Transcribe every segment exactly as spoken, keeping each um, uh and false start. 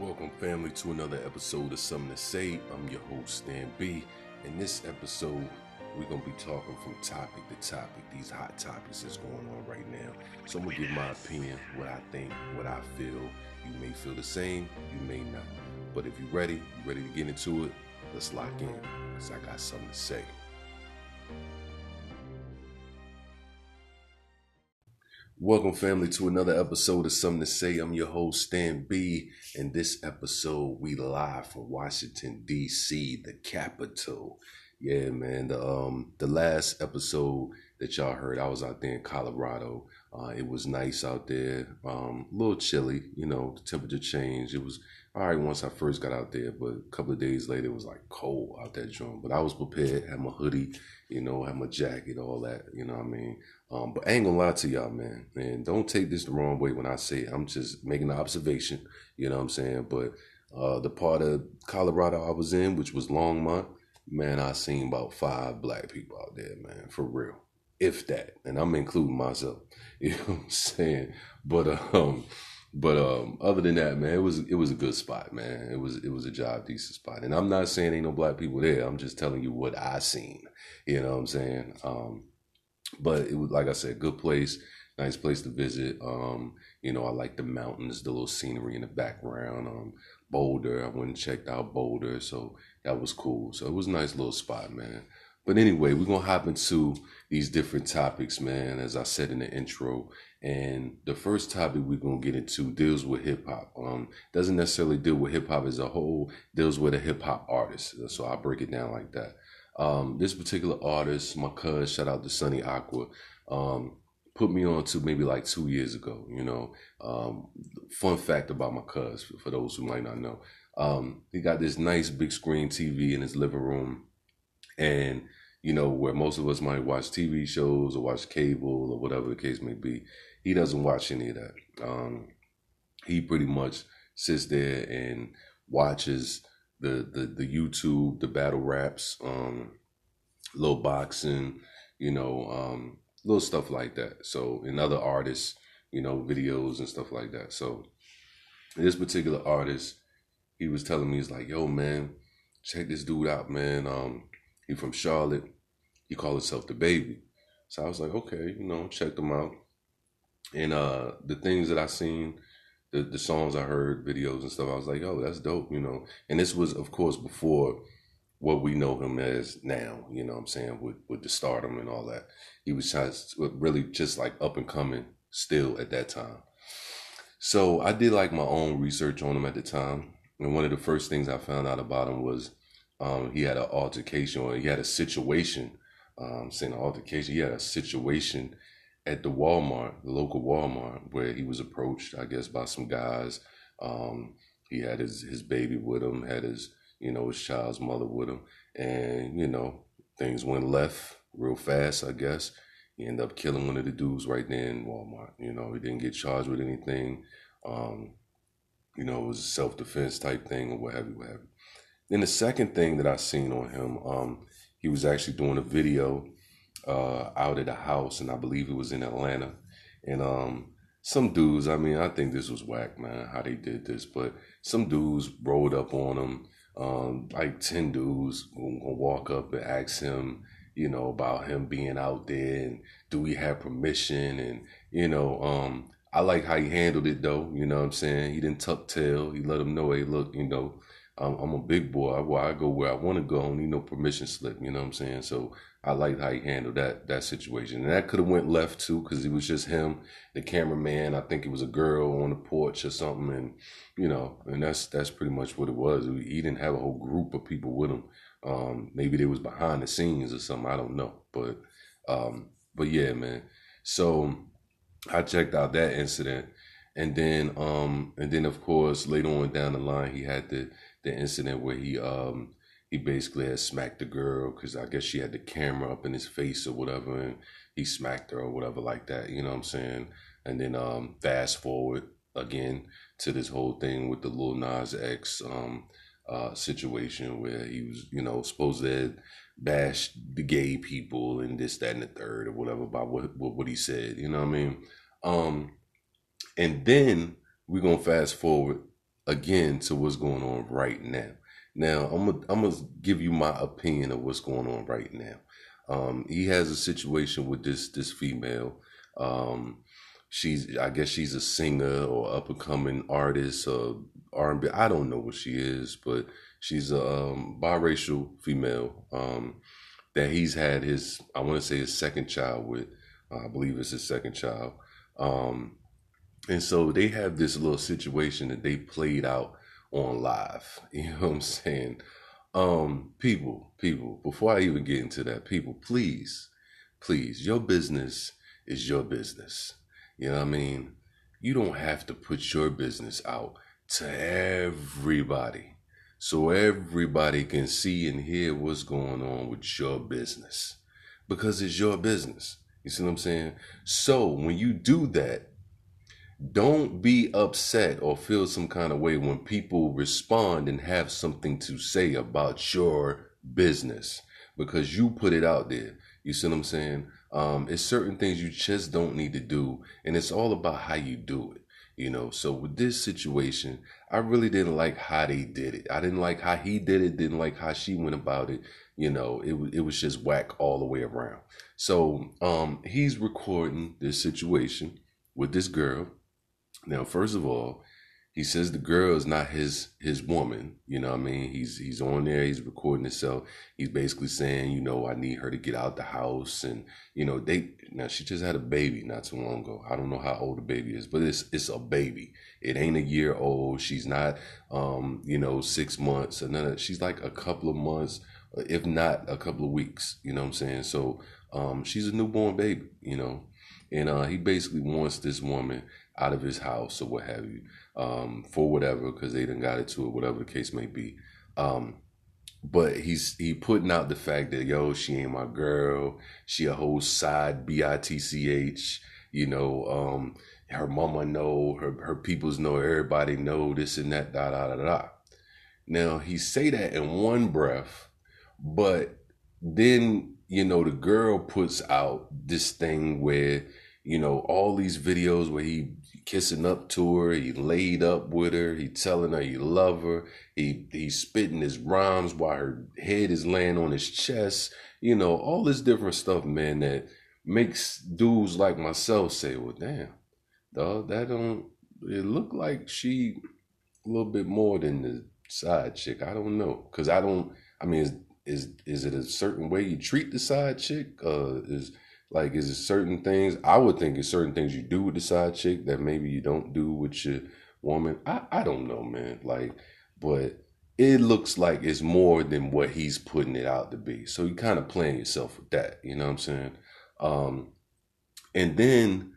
Welcome, family, to another episode of Something to Say. I'm your host, Stan B. In this episode, we're going to be talking from topic to topic, these hot topics that's going on right now. So I'm going to give my opinion, what I think, what I feel. You may feel the same, you may not. But if you're ready, you're ready to get into it, let's lock in, because I got something to say. Welcome, family, to another episode of Something to Say. I'm your host, Stan B. In this episode, we live from Washington, D C, the capital. Yeah, man. The um the last episode that y'all heard, I was out there in Colorado. Uh, it was nice out there. Um, a little chilly, you know. The temperature changed. It was all right once I first got out there, but a couple of days later, it was like cold out that joint. But I was prepared. Had my hoodie, you know, had my jacket, all that. You know what I mean? Um, but I ain't gonna lie to y'all, man. Man, don't take this the wrong way when I say it. I'm just making an observation. You know what I'm saying? But uh, the part of Colorado I was in, which was Longmont, man, I seen about five black people out there, man, for real. If that, and I'm including myself. You know what I'm saying? But um, but um, other than that, man, it was it was a good spot, man. It was it was a job decent spot, and I'm not saying ain't no black people there. I'm just telling you what I seen. You know what I'm saying? Um. But it was, like I said, good place, nice place to visit. Um, you know, I like the mountains, the little scenery in the background. Um, Boulder, I went and checked out Boulder, so that was cool. So it was a nice little spot, man. But anyway, we're going to hop into these different topics, man, as I said in the intro. And the first topic we're going to get into deals with hip-hop. Um, doesn't necessarily deal with hip-hop as a whole, deals with a hip-hop artist. So I'll break it down like that. Um, this particular artist, my cuz, shout out to Sunny Aqua, um, put me on to maybe like two years ago, you know. Um, fun fact about my cuz, for, for those who might not know. Um, he got this nice big screen T V in his living room, and, you know, where most of us might watch T V shows or watch cable or whatever the case may be, he doesn't watch any of that. Um, he pretty much sits there and watches The, the the YouTube, the battle raps, um, little boxing, you know, um, little stuff like that. So, and other artists, you know, videos and stuff like that. So, this particular artist, he was telling me, he's like, yo, man, check this dude out, man. Um, he from Charlotte. He called himself DaBaby. So, I was like, okay, you know, check them out. And uh, the things that I seen, The, the songs I heard, videos and stuff, I was like, oh, that's dope, you know. And this was, of course, before what we know him as now, you know what I'm saying, with, with the stardom and all that. He was just, really just like up and coming still at that time. So I did like my own research on him at the time. And one of the first things I found out about him was um, he had an altercation, or he had a situation, um, saying an altercation, he had a situation at the Walmart, the local Walmart, where he was approached, I guess, by some guys. Um, he had his, his baby with him, had his, you know, his child's mother with him. And, you know, things went left real fast, I guess. He ended up killing one of the dudes right there in Walmart. You know, he didn't get charged with anything. Um, you know, it was a self-defense type thing or what have you, what have you. Then the second thing that I seen on him, um, he was actually doing a video uh out at a house, and I believe it was in Atlanta, and um some dudes, I mean, I think this was whack, man, how they did this, but some dudes rolled up on him, um like ten dudes gonna walk up and ask him, you know, about him being out there and do we have permission, and you know, um I like how he handled it though, you know what I'm saying, he didn't tuck tail, he let them know, hey, look, you know, I'm, I'm a big boy, I, I go where I want to go, I don't need no permission slip, you know what I'm saying, so I liked how he handled that that situation. And that could have went left, too, because it was just him, the cameraman. I think it was a girl on the porch or something. And, you know, and that's that's pretty much what it was. He didn't have a whole group of people with him. Um, maybe they was behind the scenes or something. I don't know. But, um, but yeah, man. So I checked out that incident. And then, um, and then of course, later on down the line, he had the, the incident where he... Um, He basically had smacked the girl because I guess she had the camera up in his face or whatever, and he smacked her or whatever like that, you know what I'm saying? And then um, fast forward again to this whole thing with the Lil Nas X um, uh, situation where he was, you know, supposed to have bashed the gay people and this, that, and the third or whatever about what, what, what he said, you know what I mean? Um, and then we're going to fast forward again, to what's going on right now. Now, I'm gonna, I'm gonna give you my opinion of what's going on right now. Um, he has a situation with this this female. Um, she's, I guess she's a singer or up and coming artist or R and B. I don't know what she is, but she's a um, biracial female um, that he's had his, I want to say his second child with. Uh, I believe it's his second child. Um, and so they have this little situation that they played out on live. You know what I'm saying? Um, people, people, before I even get into that, people, please, please, your business is your business. You know what I mean? You don't have to put your business out to everybody so everybody can see and hear what's going on with your business, because it's your business. You see what I'm saying? So when you do that, don't be upset or feel some kind of way when people respond and have something to say about your business, because you put it out there. You see what I'm saying? Um, it's certain things you just don't need to do, and it's all about how you do it, you know? So with this situation, I really didn't like how they did it. I didn't like how he did it, didn't like how she went about it. You know, it, it was just whack all the way around. So um, he's recording this situation with this girl. Now, first of all, he says the girl is not his his woman. You know what I mean? He's he's on there. He's recording himself. He's basically saying, you know, I need her to get out the house. And, you know, they now she just had a baby not too long ago. I don't know how old the baby is, but it's it's a baby. It ain't a year old. She's not, um, you know, six months. or none of, She's like a couple of months, if not a couple of weeks. You know what I'm saying? So um, she's a newborn baby, you know. And uh, he basically wants this woman out of his house or what have you, um, for whatever, because they done got into it, whatever the case may be. Um, but he's he putting out the fact that, yo, she ain't my girl. She a whole side B I T C H, you know, um, her mama know, her, her peoples know, everybody know, this and that, da, da, da, da. Now, he say that in one breath, but then, you know, the girl puts out this thing where, you know, all these videos where he kissing up to her, he laid up with her, he telling her he love her, he he's spitting his rhymes while her head is laying on his chest, you know, all this different stuff, man, that makes dudes like myself say, well, damn, dog, that don't, it look like she a little bit more than the side chick. I don't know, because I don't, I mean, it's, Is is it a certain way you treat the side chick? Uh, is like is it certain things? I would think it's certain things you do with the side chick that maybe you don't do with your woman. I, I don't know, man. Like, but it looks like it's more than what he's putting it out to be. So you kind of playing yourself with that. You know what I'm saying? Um, and then,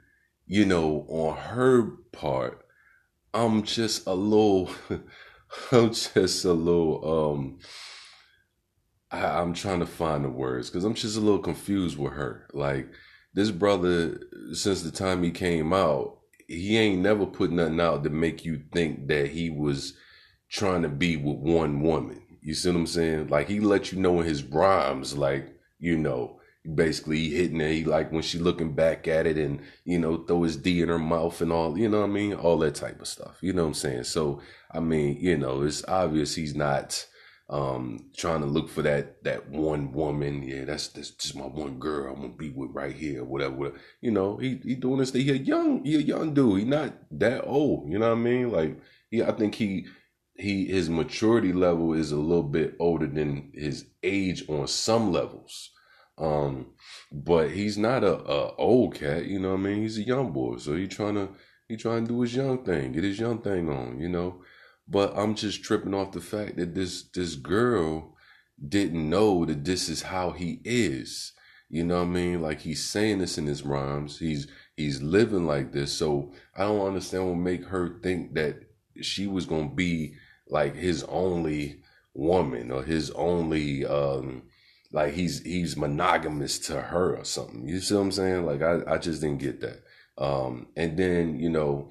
you know, on her part, I'm just a little, I'm just a little. Um, I'm trying to find the words, because I'm just a little confused with her. Like, this brother, since the time he came out, he ain't never put nothing out to make you think that he was trying to be with one woman. You see what I'm saying? Like, he let you know in his rhymes, like, you know, basically he hitting her. He like when she looking back at it and, you know, throw his D in her mouth and all, you know what I mean? All that type of stuff. You know what I'm saying? So, I mean, you know, it's obvious he's not Um, trying to look for that that one woman. Yeah, that's that's just my one girl I'm gonna be with right here, whatever, whatever. You know, he he doing this thing. He a young, he a young dude. He not that old. You know what I mean? Like, he, I think he he his maturity level is a little bit older than his age on some levels. Um, but he's not a, a old cat. You know what I mean? He's a young boy, so he trying to he trying to do his young thing, get his young thing on. You know. But I'm just tripping off the fact that this this girl didn't know that this is how he is. You know what I mean? Like, he's saying this in his rhymes. He's he's living like this. So I don't understand what make her think that she was going to be like his only woman or his only, um, like he's he's monogamous to her or something. You see what I'm saying? Like, I, I just didn't get that. Um, and then, you know,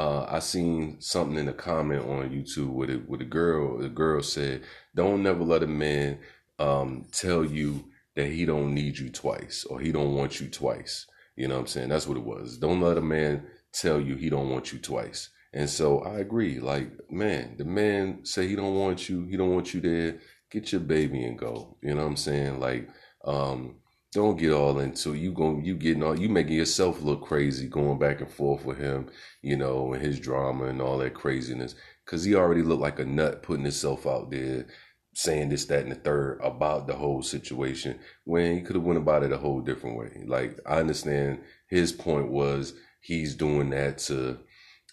Uh, I seen something in a comment on YouTube with a, with a girl. The girl said, don't never let a man um, tell you that he don't need you twice or he don't want you twice. You know what I'm saying? That's what it was. Don't let a man tell you he don't want you twice. And so I agree. Like, man, the man say he don't want you. He don't want you there. Get your baby and go. You know what I'm saying? Like, um, don't get all into you going. You getting all you making yourself look crazy going back and forth with him. You know, and his drama and all that craziness. Cause he already looked like a nut putting himself out there, saying this, that, and the third about the whole situation when he could have went about it a whole different way. Like, I understand his point was he's doing that to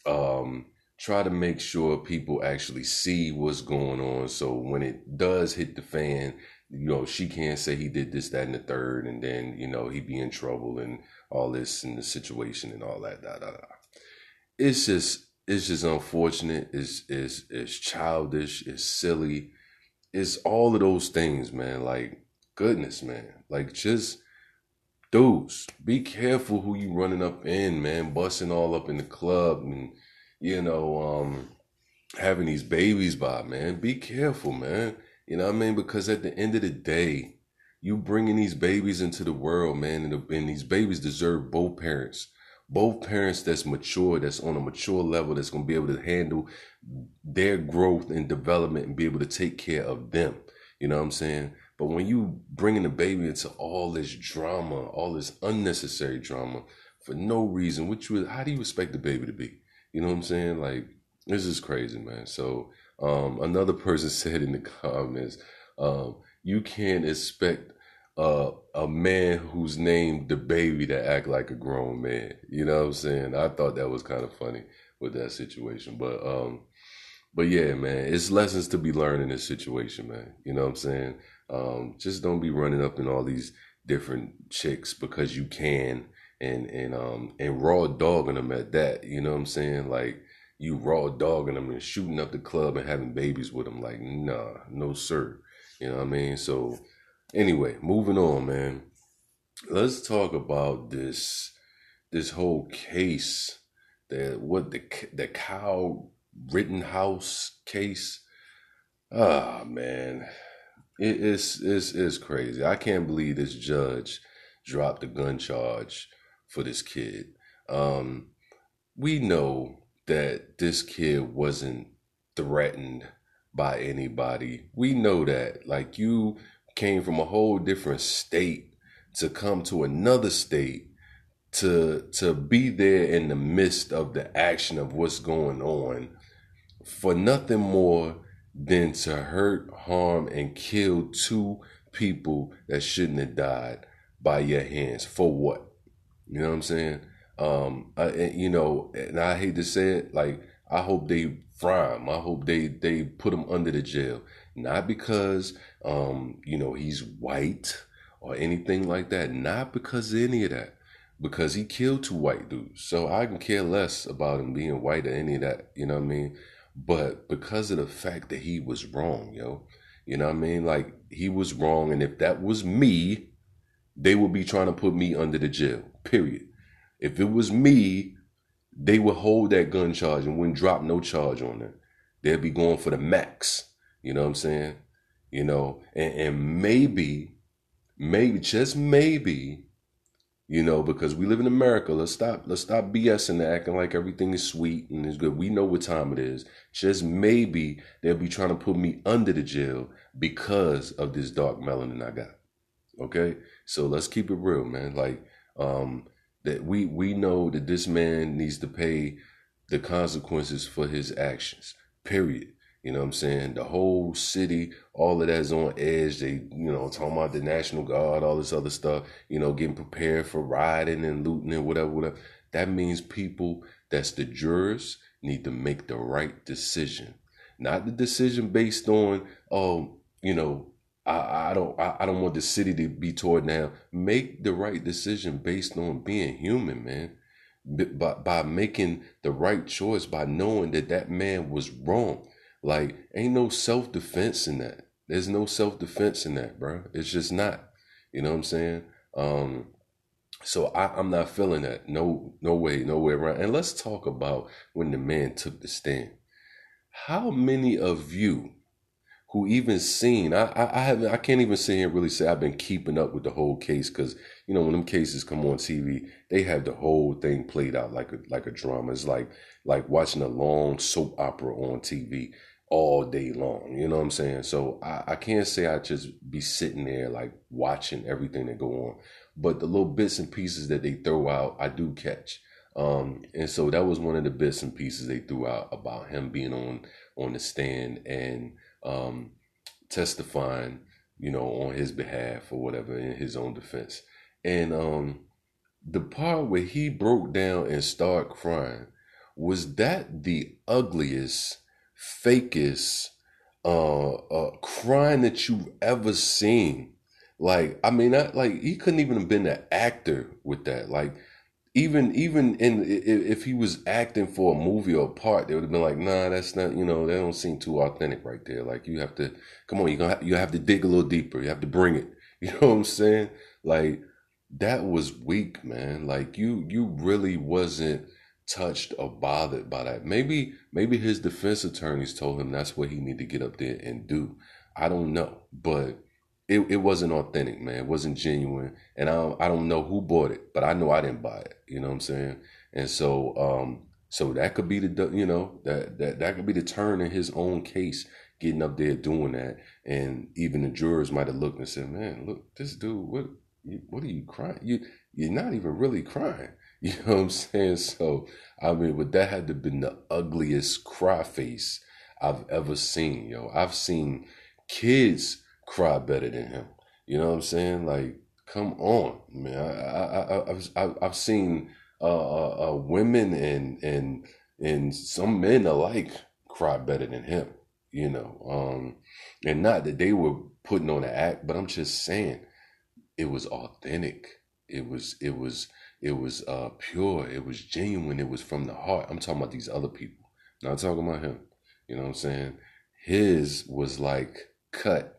um, try to make sure people actually see what's going on. So when it does hit the fan, you know, she can't say he did this, that, and the third, and then, you know, he be in trouble and all this and the situation and all that. Da, da, da. It's just, it's just unfortunate. It's, it's, it's childish. It's silly. It's all of those things, man. Like, goodness, man. Like, just, dudes, be careful who you running up in, man. Busting all up in the club and, you know, um, having these babies by, man. Be careful, man. You know what I mean? Because at the end of the day, you bringing these babies into the world, man. And, and these babies deserve both parents. Both parents that's mature, that's on a mature level, that's going to be able to handle their growth and development and be able to take care of them. You know what I'm saying? But when you bringing a baby into all this drama, all this unnecessary drama for no reason, which was, how do you expect the baby to be? You know what I'm saying? Like, this is crazy, man. So um, another person said in the comments, um, you can't expect Uh, a man who's named DaBaby to act like a grown man. You know what I'm saying? I thought that was kind of funny with that situation. But um, but yeah, man, it's lessons to be learned in this situation, man. You know what I'm saying? Um, just don't be running up in all these different chicks because you can, and and um and raw dogging them at that. You know what I'm saying? Like, you raw dogging them and shooting up the club and having babies with them. Like, nah, no sir. You know what I mean? So anyway, moving on, man. Let's talk about this this whole case, that what the the Kyle Rittenhouse case. Ah, man, it is is is crazy. I can't believe this judge dropped a gun charge for this kid. Um, we know that this kid wasn't threatened by anybody. We know that. Like, you came from a whole different state to come to another state to to be there in the midst of the action of what's going on for nothing more than to hurt, harm, and kill two people that shouldn't have died by your hands. For what? You know what I'm saying? Um, I, you know, and I hate to say it, like, I hope they fry him. I hope they, they put him under the jail. Not because, um, you know, he's white or anything like that. Not because of any of that. Because he killed two white dudes. So I can care less about him being white or any of that. You know what I mean? But because of the fact that he was wrong, yo. You know what I mean? Like, he was wrong. And if that was me, they would be trying to put me under the jail. Period. If it was me, they would hold that gun charge and wouldn't drop no charge on it. They'd be going for the max. You know what I'm saying? You know, and, and maybe, maybe, just maybe, you know, because we live in America, let's stop, let's stop BSing and acting like everything is sweet and is good. We know what time it is. Just maybe they'll be trying to put me under the jail because of this dark melanin I got. Okay? So let's keep it real, man. Like, um, that we, we know that this man needs to pay the consequences for his actions, period. You know what I'm saying? The whole city, all of that is on edge. They, you know, talking about the National Guard, all this other stuff, you know, getting prepared for rioting and looting and whatever, whatever. That means people, that's the jurors, need to make the right decision. Not the decision based on, oh, you know, I, I don't I, I don't want the city to be torn down. Make the right decision based on being human, man. By, by making the right choice, by knowing that that man was wrong. Like, ain't no self-defense in that. There's no self-defense in that, bro. It's just not. You know what I'm saying? Um, so I, I'm not feeling that. No, no way, no way around. And let's talk about when the man took the stand. How many of you who even seen, I, I, I haven't, I can't even sit here and really say I've been keeping up with the whole case. Cause you know, when them cases come on T V, they have the whole thing played out like a, like a drama. It's like, like watching a long soap opera on T V all day long. You know what I'm saying? So I, I can't say I just be sitting there like watching everything that go on, but the little bits and pieces that they throw out, I do catch. Um, and so that was one of the bits and pieces they threw out about him being on, on the stand and, um, testifying, you know, on his behalf or whatever in his own defense. And, um, the part where he broke down and started crying, was that the ugliest, fakest, uh, uh, crying that you've ever seen? Like, I mean, I, like he couldn't even have been an actor with that. Like, Even even in if he was acting for a movie or a part, they would have been like, nah, that's not, you know, that don't seem too authentic right there. Like, you have to, come on, you're gonna have, you have to dig a little deeper. You have to bring it. You know what I'm saying? Like, that was weak, man. Like, you you really wasn't touched or bothered by that. Maybe maybe his defense attorneys told him that's what he needed to get up there and do. I don't know, but it it wasn't authentic, man. It wasn't genuine. And I don't, I don't know who bought it, but I know I didn't buy it. You know what I'm saying? And so, um, so that could be the, you know, that, that, that could be the turn in his own case, getting up there doing that. And even the jurors might've looked and said, man, look, this dude, what, what are you crying? You, you're not even really crying. You know what I'm saying? So, I mean, but that had to have been the ugliest cry face I've ever seen, yo. I've seen kids cry better than him. You know what I'm saying? Like, come on, man. I, I, I, I I've seen uh, uh, women and and and some men alike cry better than him. You know, um, and not that they were putting on an act, but I'm just saying, it was authentic. It was it was it was uh, pure. It was genuine. It was from the heart. I'm talking about these other people. Not talking about him. You know what I'm saying? His was like cut.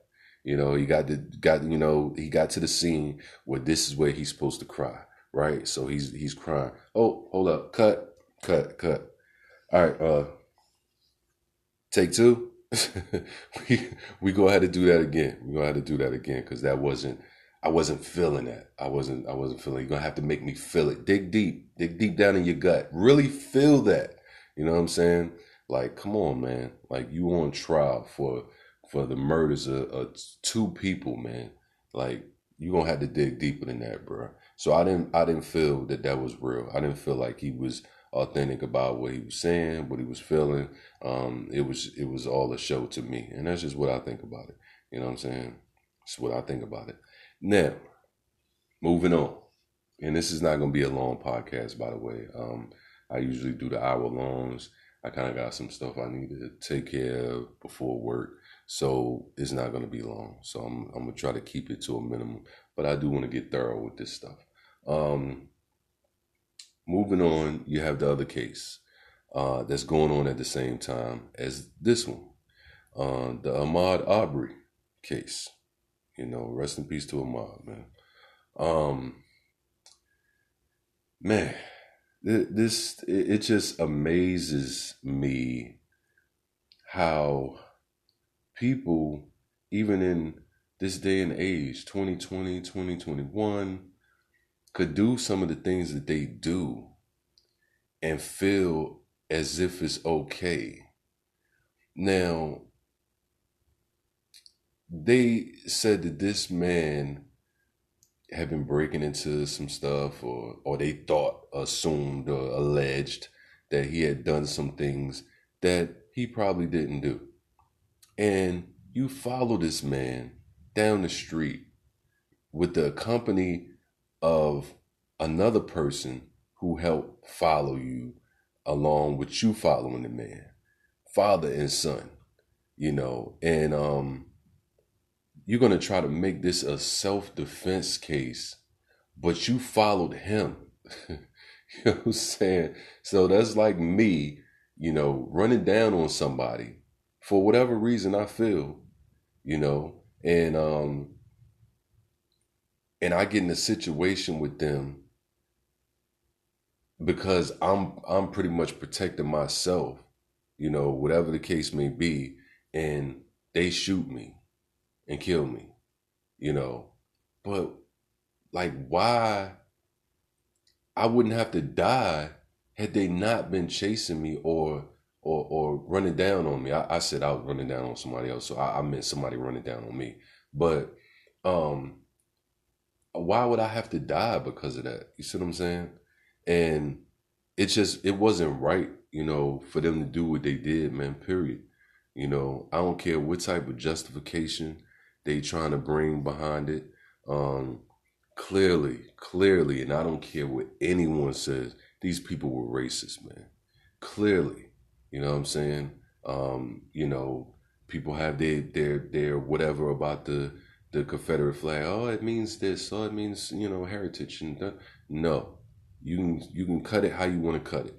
You know, he got the got you know, he got to the scene where this is where he's supposed to cry, right? So he's he's crying. Oh, hold up, cut, cut, cut. All right, uh take two. we we go ahead and do that again. We go ahead and do that again, because that wasn't I wasn't feeling that. I wasn't I wasn't feeling it. You're gonna have to make me feel it. Dig deep, dig deep down in your gut. Really feel that. You know what I'm saying? Like, come on, man. Like, you on trial for for the murders of, of two people, man. Like, you're going to have to dig deeper than that, bro. So I didn't I didn't feel that that was real. I didn't feel like he was authentic about what he was saying, what he was feeling. Um, it was it was all a show to me. And that's just what I think about it. You know what I'm saying? It's what I think about it. Now, moving on. And this is not going to be a long podcast, by the way. Um, I usually do the hour longs. I kind of got some stuff I need to take care of before work. So it's not going to be long. So I'm I'm going to try to keep it to a minimum. But I do want to get thorough with this stuff. Um, moving on, you have the other case uh, that's going on at the same time as this one. Uh, the Ahmaud Arbery case. You know, rest in peace to Ahmaud, man. Um, man, this it, it just amazes me how people, even in this day and age, twenty twenty, twenty twenty-one, could do some of the things that they do and feel as if it's okay. Now, they said that this man had been breaking into some stuff, or, or they thought, assumed, or alleged that he had done some things that he probably didn't do. And you follow this man down the street with the company of another person who helped follow you along with you following the man, father and son, you know, and um, you're going to try to make this a self-defense case, but you followed him. You know what I'm saying? So that's like me, you know, running down on somebody for whatever reason I feel, you know, and um, and I get in a situation with them because I'm I'm pretty much protecting myself, you know, whatever the case may be, and they shoot me and kill me, you know, but like, why? I wouldn't have to die had they not been chasing me or or or running down on me. I, I said I was running down on somebody else, so I, I meant somebody running down on me. But um, why would I have to die because of that? You see what I'm saying? And it just, it wasn't right, you know, for them to do what they did, man, period. You know, I don't care what type of justification they trying to bring behind it. Um, clearly, clearly, and I don't care what anyone says, these people were racist, man. Clearly, you know what I'm saying? Um, you know, people have their, their, their whatever about the, the Confederate flag. Oh, it means this. Oh, it means, you know, heritage. And that. No, you can, you can cut it how you want to cut it.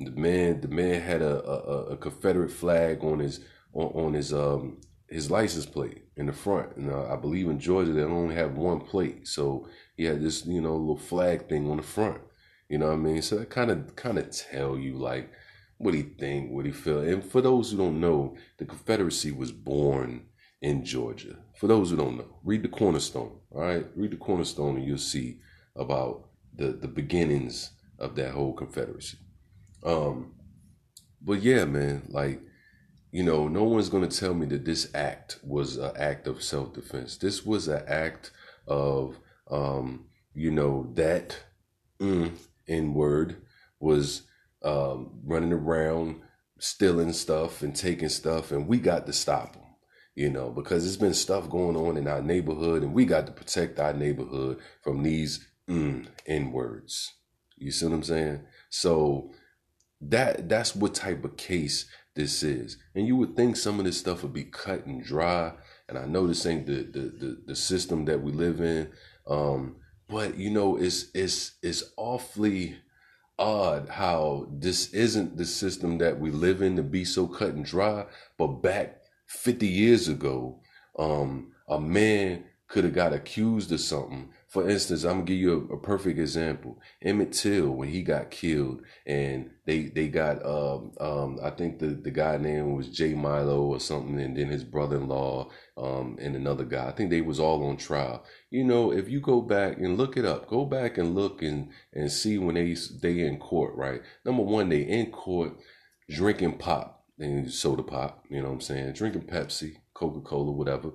The man, the man had a, a, a Confederate flag on his, on, on his, um, his license plate in the front. And uh, I believe in Georgia, they only have one plate. So he had this, you know, little flag thing on the front, you know what I mean? So that kind of, kind of tell you like what he think, what he feel. And for those who don't know, the Confederacy was born in Georgia. For those who don't know, read the Cornerstone. All right. Read the Cornerstone and you'll see about the, the beginnings of that whole Confederacy. Um, but yeah, man, like, you know, no one's going to tell me that this act was an act of self-defense. This was an act of, um, you know, that mm, N-word was, um, running around stealing stuff and taking stuff, and we got to stop them, you know, because there's been stuff going on in our neighborhood and we got to protect our neighborhood from these mm, N-words. You see what I'm saying? So, That that's what type of case this is. And you would think some of this stuff would be cut and dry. And I know this ain't the the the, the system that we live in. Um, but you know, it's it's it's awfully odd how this isn't the system that we live in to be so cut and dry. But back fifty years ago, um, a man could have got accused of something. For instance, I'm gonna give you a, a perfect example. Emmett Till, when he got killed, and they they got um um I think the the guy name was Jay Milo or something, and then his brother-in-law um and another guy. I think they was all on trial. You know, if you go back and look it up, go back and look and and see when they they in court, right? Number one, they in court drinking pop and soda pop. You know what I'm saying? Drinking Pepsi, Coca-Cola, whatever.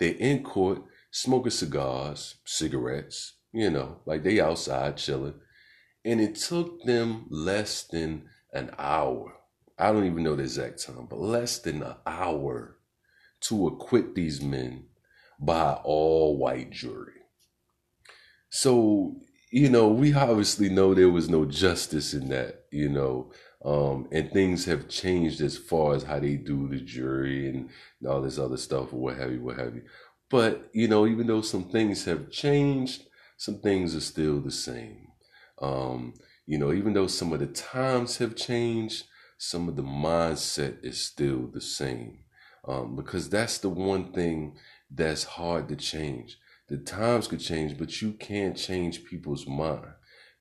They in court. Smoking cigars, cigarettes, you know, like they outside chilling. And it took them less than an hour. I don't even know the exact time, but less than an hour to acquit these men by all white jury. So, you know, we obviously know there was no justice in that, you know, um, and things have changed as far as how they do the jury and all this other stuff or what have you, what have you. But, you know, even though some things have changed, some things are still the same. Um, you know, even though some of the times have changed, some of the mindset is still the same. Um, because that's the one thing that's hard to change. The times could change, but you can't change people's mind.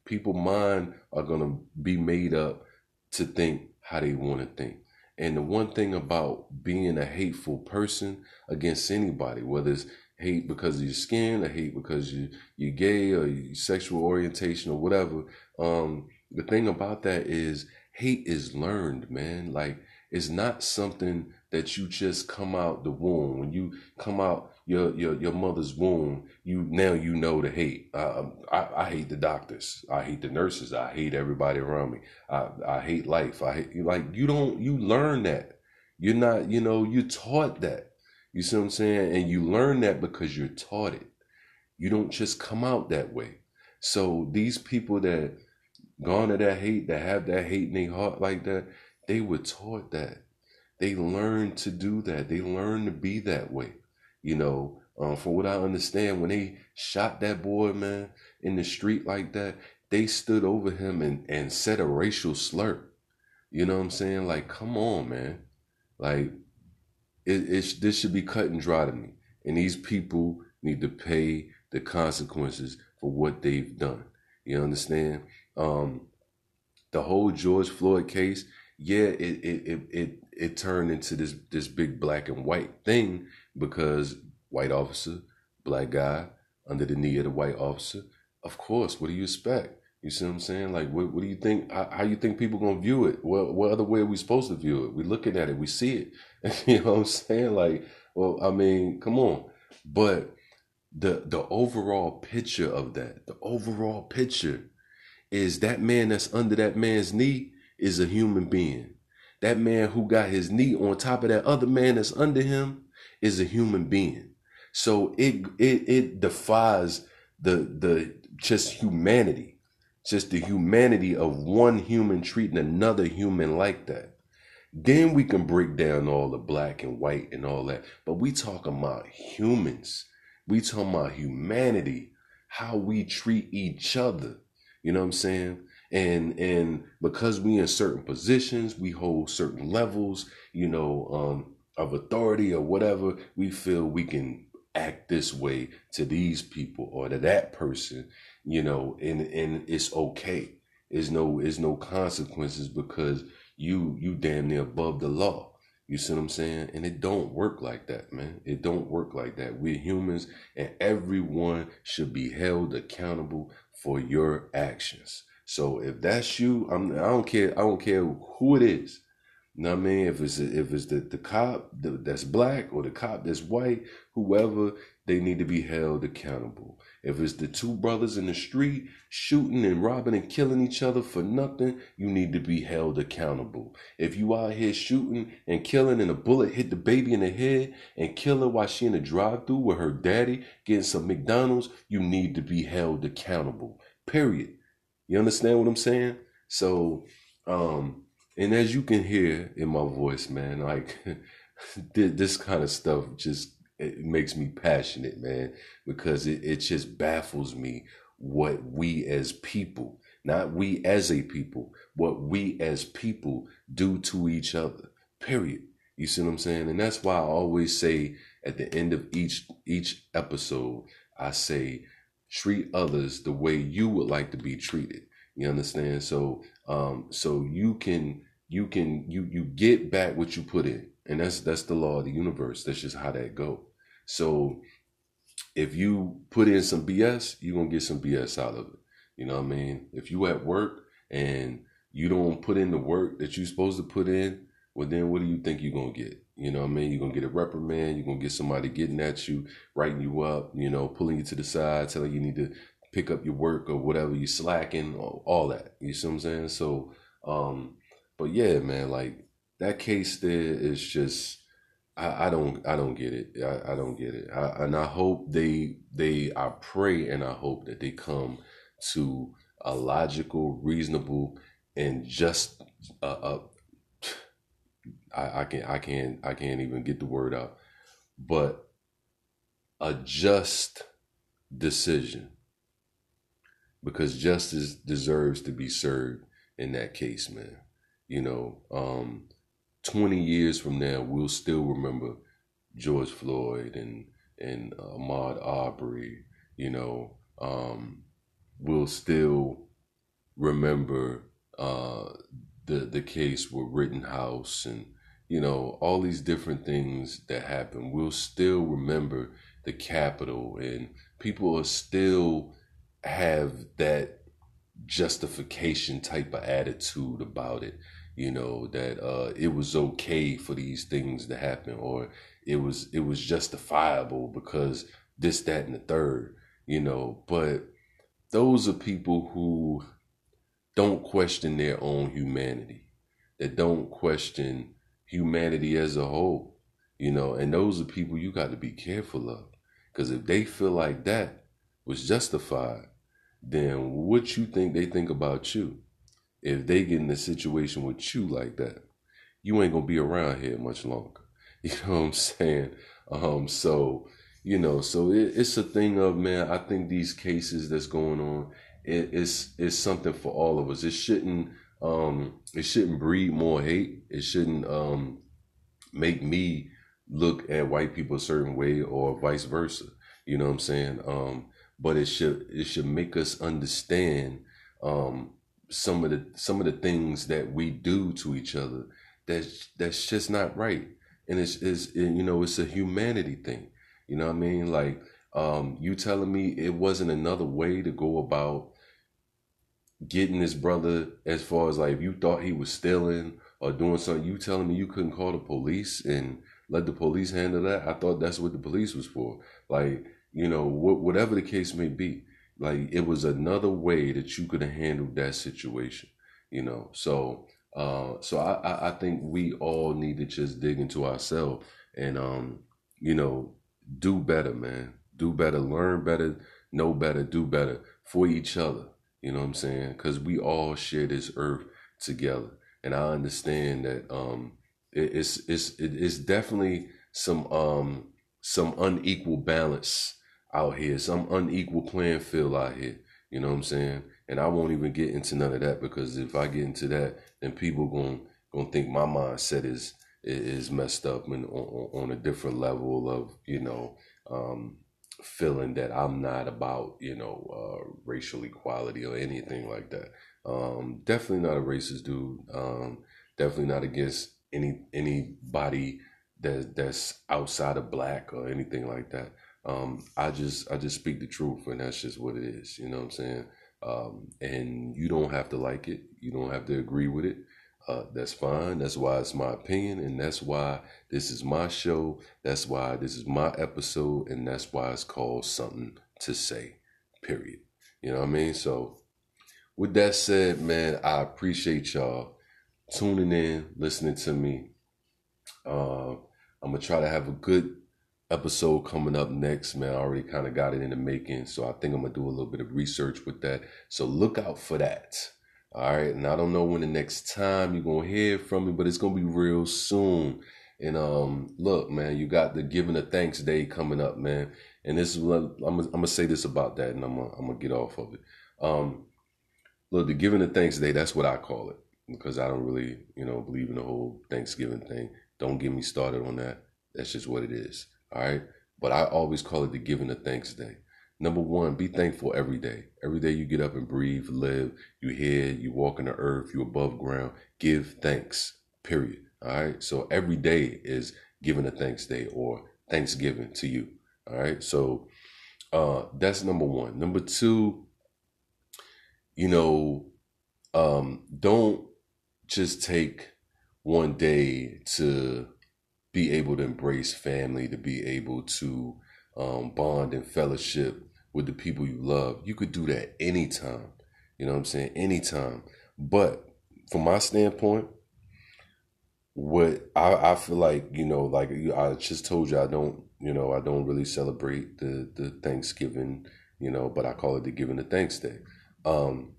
People's mind are going to be made up to think how they want to think. And the one thing about being a hateful person against anybody, whether it's hate because of your skin or hate because you, you're gay or your sexual orientation or whatever, um, the thing about that is hate is learned, man. Like, it's not something that you just come out the womb. When you come out your your, your mother's womb, you now you know to hate. Uh, I, I hate the doctors. I hate the nurses. I hate everybody around me. I, I hate life. I hate, like, you don't, you learn that. You're not, you know, you taught that. You see what I'm saying? And you learn that because you're taught it. You don't just come out that way. So these people that gone to that hate, that have that hate in their heart like that, they were taught that. They learned to do that. They learned to be that way. You know, um, from what I understand, when they shot that boy, man, in the street like that, they stood over him and, and said a racial slur. You know what I'm saying? Like, come on, man. Like, it, it, this should be cut and dry to me. And these people need to pay the consequences for what they've done. You understand? Um, the whole George Floyd case, yeah, it it it it, it turned into this this big black and white thing, because white officer, black guy, under the knee of the white officer. Of course, what do you expect? You see what I'm saying? Like, what, what do you think? How, how you think people gonna view it? Well, what other way are we supposed to view it? We looking at it, we see it. You know what I'm saying? Like, well, I mean, come on. But the the overall picture of that, the overall picture, is that man that's under that man's knee is a human being. That man who got his knee on top of that other man that's under him is a human being. So it it it defies the the just humanity. Just the humanity of one human treating another human like that. Then we can break down all the black and white and all that. But we talking about humans. We talking about humanity, how we treat each other. You know what I'm saying? And and because we in certain positions, we hold certain levels, you know, um, of authority or whatever, we feel we can act this way to these people or to that person, you know, and and it's okay. There's no there's no consequences because you you damn near above the law. You see what I'm saying? And it don't work like that, man. It don't work like that. We're humans, and everyone should be held accountable for your actions. So if that's you, I'm I don't care. I don't care who it is. You know what I mean? If it's if it's the, the cop that's black or the cop that's white, whoever, they need to be held accountable. If it's the two brothers in the street shooting and robbing and killing each other for nothing, you need to be held accountable. If you out here shooting and killing and a bullet hit the baby in the head and kill her while she in the drive-thru with her daddy getting some McDonald's, you need to be held accountable. Period. You understand what I'm saying? So, um... and as you can hear in my voice, man, like this kind of stuff just it makes me passionate, man, because it, it just baffles me what we as people, not we as a people, what we as people do to each other, period. You see what I'm saying? And that's why I always say at the end of each each episode, I say, treat others the way you would like to be treated. You understand? So, um, so you can, you can, you, you get back what you put in, and that's, that's the law of the universe. That's just how that go. So if you put in some B S, you're going to get some B S out of it. You know what I mean? If you at work and you don't put in the work that you're supposed to put in, well, then what do you think you're going to get? You know what I mean? You're going to get a reprimand. You're going to get somebody getting at you, writing you up, you know, pulling you to the side, telling you need to pick up your work or whatever, you slacking, all that. You see what I'm saying? So, um, but yeah, man, like that case there is just, I, I don't, I don't get it. I, I don't get it. I, and I hope they, they, I pray and I hope that they come to a logical, reasonable, and just, uh, uh I, I can't, I can't, I can't even get the word out, but a just decision. Because justice deserves to be served in that case, man. You know, um, twenty years from now, we'll still remember George Floyd and and uh, Ahmaud Arbery. You know, um, we'll still remember uh, the the case with Rittenhouse and, you know, all these different things that happened. We'll still remember the Capitol, and people are still have that justification type of attitude about it, you know, that uh it was okay for these things to happen, or it was it was justifiable because this, that, and the third, you know. But those are people who don't question their own humanity, that don't question humanity as a whole, you know, and those are people you got to be careful of, because if they feel like that was justified, then what you think they think about you? If they get in a situation with you like that, you ain't gonna be around here much longer. You know what I'm saying? Um, so, you know, so it, it's a thing of, man, I think these cases that's going on, it, it's it's something for all of us. It shouldn't um, it shouldn't breed more hate. It shouldn't um, make me look at white people a certain way or vice versa. You know what I'm saying? Um, But it should it should make us understand um, some of the some of the things that we do to each other. That's that's just not right. And it's is it, you know, it's a humanity thing. You know what I mean? Like um, you telling me it wasn't another way to go about getting this brother, as far as like if you thought he was stealing or doing something, you telling me you couldn't call the police and let the police handle that? I thought that's what the police was for. Like, you know, wh- whatever the case may be, like it was another way that you could have handled that situation, you know? So, uh, so I, I, I think we all need to just dig into ourselves and, um, you know, do better, man, do better, learn better, know better, do better for each other. You know what I'm saying? Because we all share this earth together. And I understand that um, it, it's it's it, it's definitely some um, some unequal balance out here, some unequal playing field out here. You know what I'm saying? And I won't even get into none of that, because if I get into that, then people gonna gonna think my mindset is is messed up and on, on a different level of, you know, um, feeling that I'm not about, you know, uh, racial equality or anything like that. Um, definitely not a racist dude. Um, definitely not against any anybody that that's outside of black or anything like that. Um, I just I just speak the truth, and that's just what it is. You know what I'm saying? Um, and you don't have to like it. You don't have to agree with it. Uh, that's fine. That's why it's my opinion, and that's why this is my show. That's why this is my episode, and that's why it's called Something to Say, period. You know what I mean? So with that said, man, I appreciate y'all tuning in, listening to me. Uh, I'm going to try to have a good episode coming up next, man. I already kind of got it in the making, so I think I'm going to do a little bit of research with that. So look out for that. All right, and I don't know when the next time you're going to hear from me, but it's going to be real soon. And um, look, man, you got the Giving a Thanks Day coming up, man. And this is what I'm, I'm going to say this about that, and I'm going I'm to get off of it. Um, look, the Giving a Thanks Day, that's what I call it, because I don't really, you know, believe in the whole Thanksgiving thing. Don't get me started on that. That's just what it is, all right? But I always call it the Giving a Thanks Day. Number one, be thankful every day. Every day you get up and breathe, live, you're here, you walk in the earth, you're above ground. Give thanks, period. All right? So every day is Giving a Thanks Day or Thanksgiving to you. All right? So uh, that's number one. Number two, you know, um, don't just take one day to be able to embrace family, to be able to um, bond and fellowship with the people you love. You could do that anytime. You know what I'm saying? Anytime. But from my standpoint, what I, I feel like, you know, like I just told you, I don't, you know, I don't really celebrate the, the Thanksgiving, you know, but I call it the Giving a Thanks Day. Um,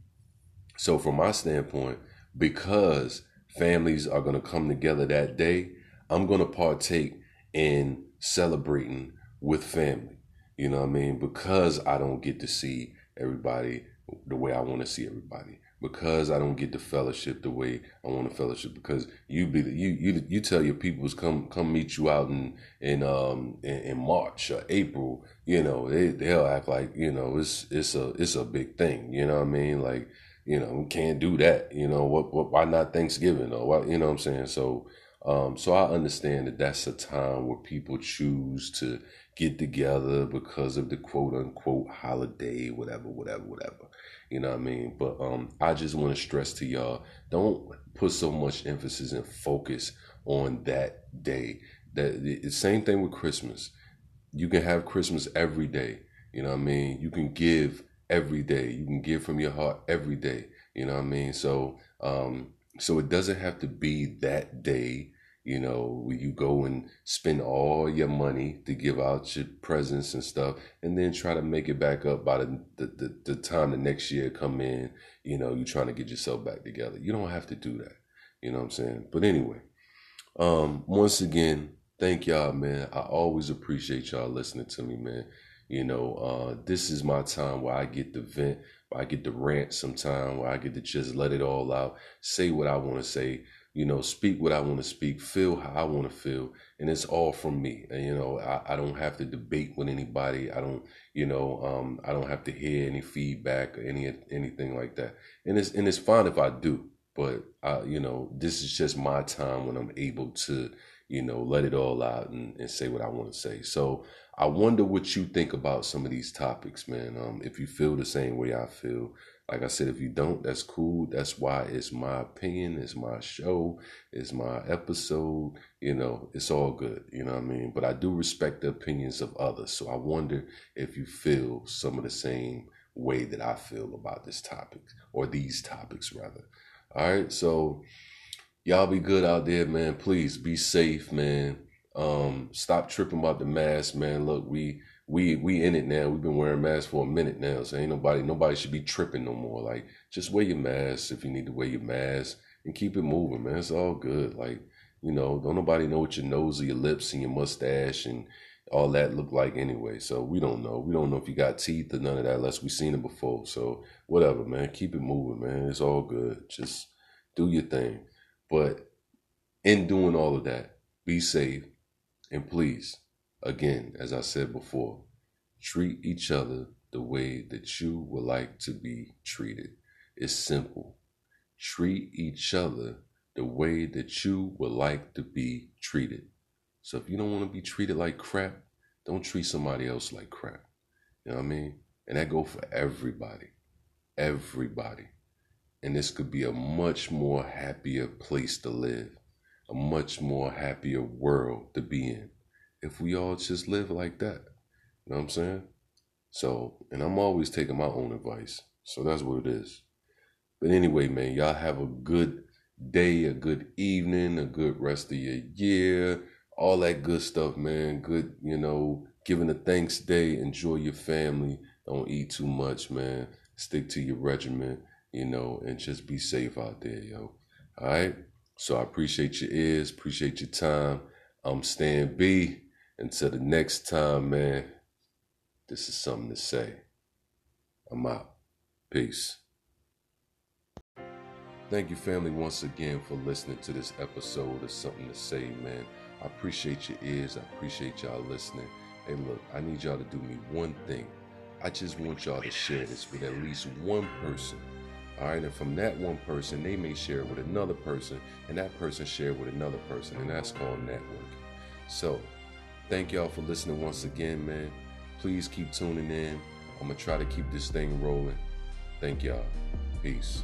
so from my standpoint, because families are going to come together that day, I'm going to partake in celebrating with family. You know what I mean? Because I don't get to see everybody the way I want to see everybody. Because I don't get to fellowship the way I want to fellowship. Because you be you you you tell your peoples come come meet you out in in um in, in March or April. You know they they'll act like, you know, it's it's a it's a big thing. You know what I mean? Like, you know, we can't do that. You know what? What? Why not Thanksgiving? Or why, you know what I'm saying? So um so I understand that that's a time where people choose to get together because of the quote unquote holiday, whatever, whatever, whatever. You know what I mean? But um, I just want to stress to y'all, don't put so much emphasis and focus on that day. That the same thing with Christmas. You can have Christmas every day. You know what I mean? You can give every day. You can give from your heart every day. You know what I mean? So, um, so it doesn't have to be that day. You know, you go and spend all your money to give out your presents and stuff, and then try to make it back up by the, the, the, the time the next year come in. You know, you're trying to get yourself back together. You don't have to do that. You know what I'm saying? But anyway, um, once again, thank y'all, man. I always appreciate y'all listening to me, man. You know, uh, this is my time where I get to vent, where I get to rant sometime, where I get to just let it all out, say what I want to say. you know, speak what I want to speak, feel how I want to feel. And it's all from me. And, you know, I, I don't have to debate with anybody. I don't, you know, um, I don't have to hear any feedback or any anything like that. And it's and it's fine if I do. But, I, you know, this is just my time when I'm able to, you know, let it all out and, and say what I want to say. So I wonder what you think about some of these topics, man. Um, if you feel the same way I feel. Like I said, if you don't, that's cool. That's why it's my opinion. It's my show. It's my episode. You know, it's all good. You know what I mean? But I do respect the opinions of others. So I wonder if you feel some of the same way that I feel about this topic, or these topics rather. All right. So y'all be good out there, man. Please be safe, man. Um, stop tripping about the mask, man. Look, we, we, we in it now. We've been wearing masks for a minute now. So ain't nobody, nobody should be tripping no more. Like, just wear your mask if you need to wear your mask and keep it moving, man. It's all good. Like, you know, don't nobody know what your nose or your lips and your mustache and all that look like anyway. So we don't know. We don't know if you got teeth or none of that unless we've seen it before. So whatever, man, keep it moving, man. It's all good. Just do your thing. But in doing all of that, be safe. And please, again, as I said before, treat each other the way that you would like to be treated. It's simple. Treat each other the way that you would like to be treated. So if you don't want to be treated like crap, don't treat somebody else like crap. You know what I mean? And that goes for everybody. Everybody. And this could be a much more happier place to live. A much more happier world to be in. If we all just live like that. You know what I'm saying? So, and I'm always taking my own advice. So that's what it is. But anyway, man, y'all have a good day, a good evening, a good rest of your year. All that good stuff, man. Good, you know, giving a thanks day. Enjoy your family. Don't eat too much, man. Stick to your regimen, you know, and just be safe out there, yo. All right? So I appreciate your ears. Appreciate your time. I'm Stan B. Until the next time, man, this is something to say. I'm out. Peace. Thank you, family, once again for listening to this episode of Something to Say, man. I appreciate your ears. I appreciate y'all listening. Hey, look, I need y'all to do me one thing. I just want y'all to share this with at least one person. All right, and from that one person, they may share it with another person, and that person share it with another person, and that's called networking. So, thank y'all for listening once again, man. Please keep tuning in. I'm going to try to keep this thing rolling. Thank y'all. Peace.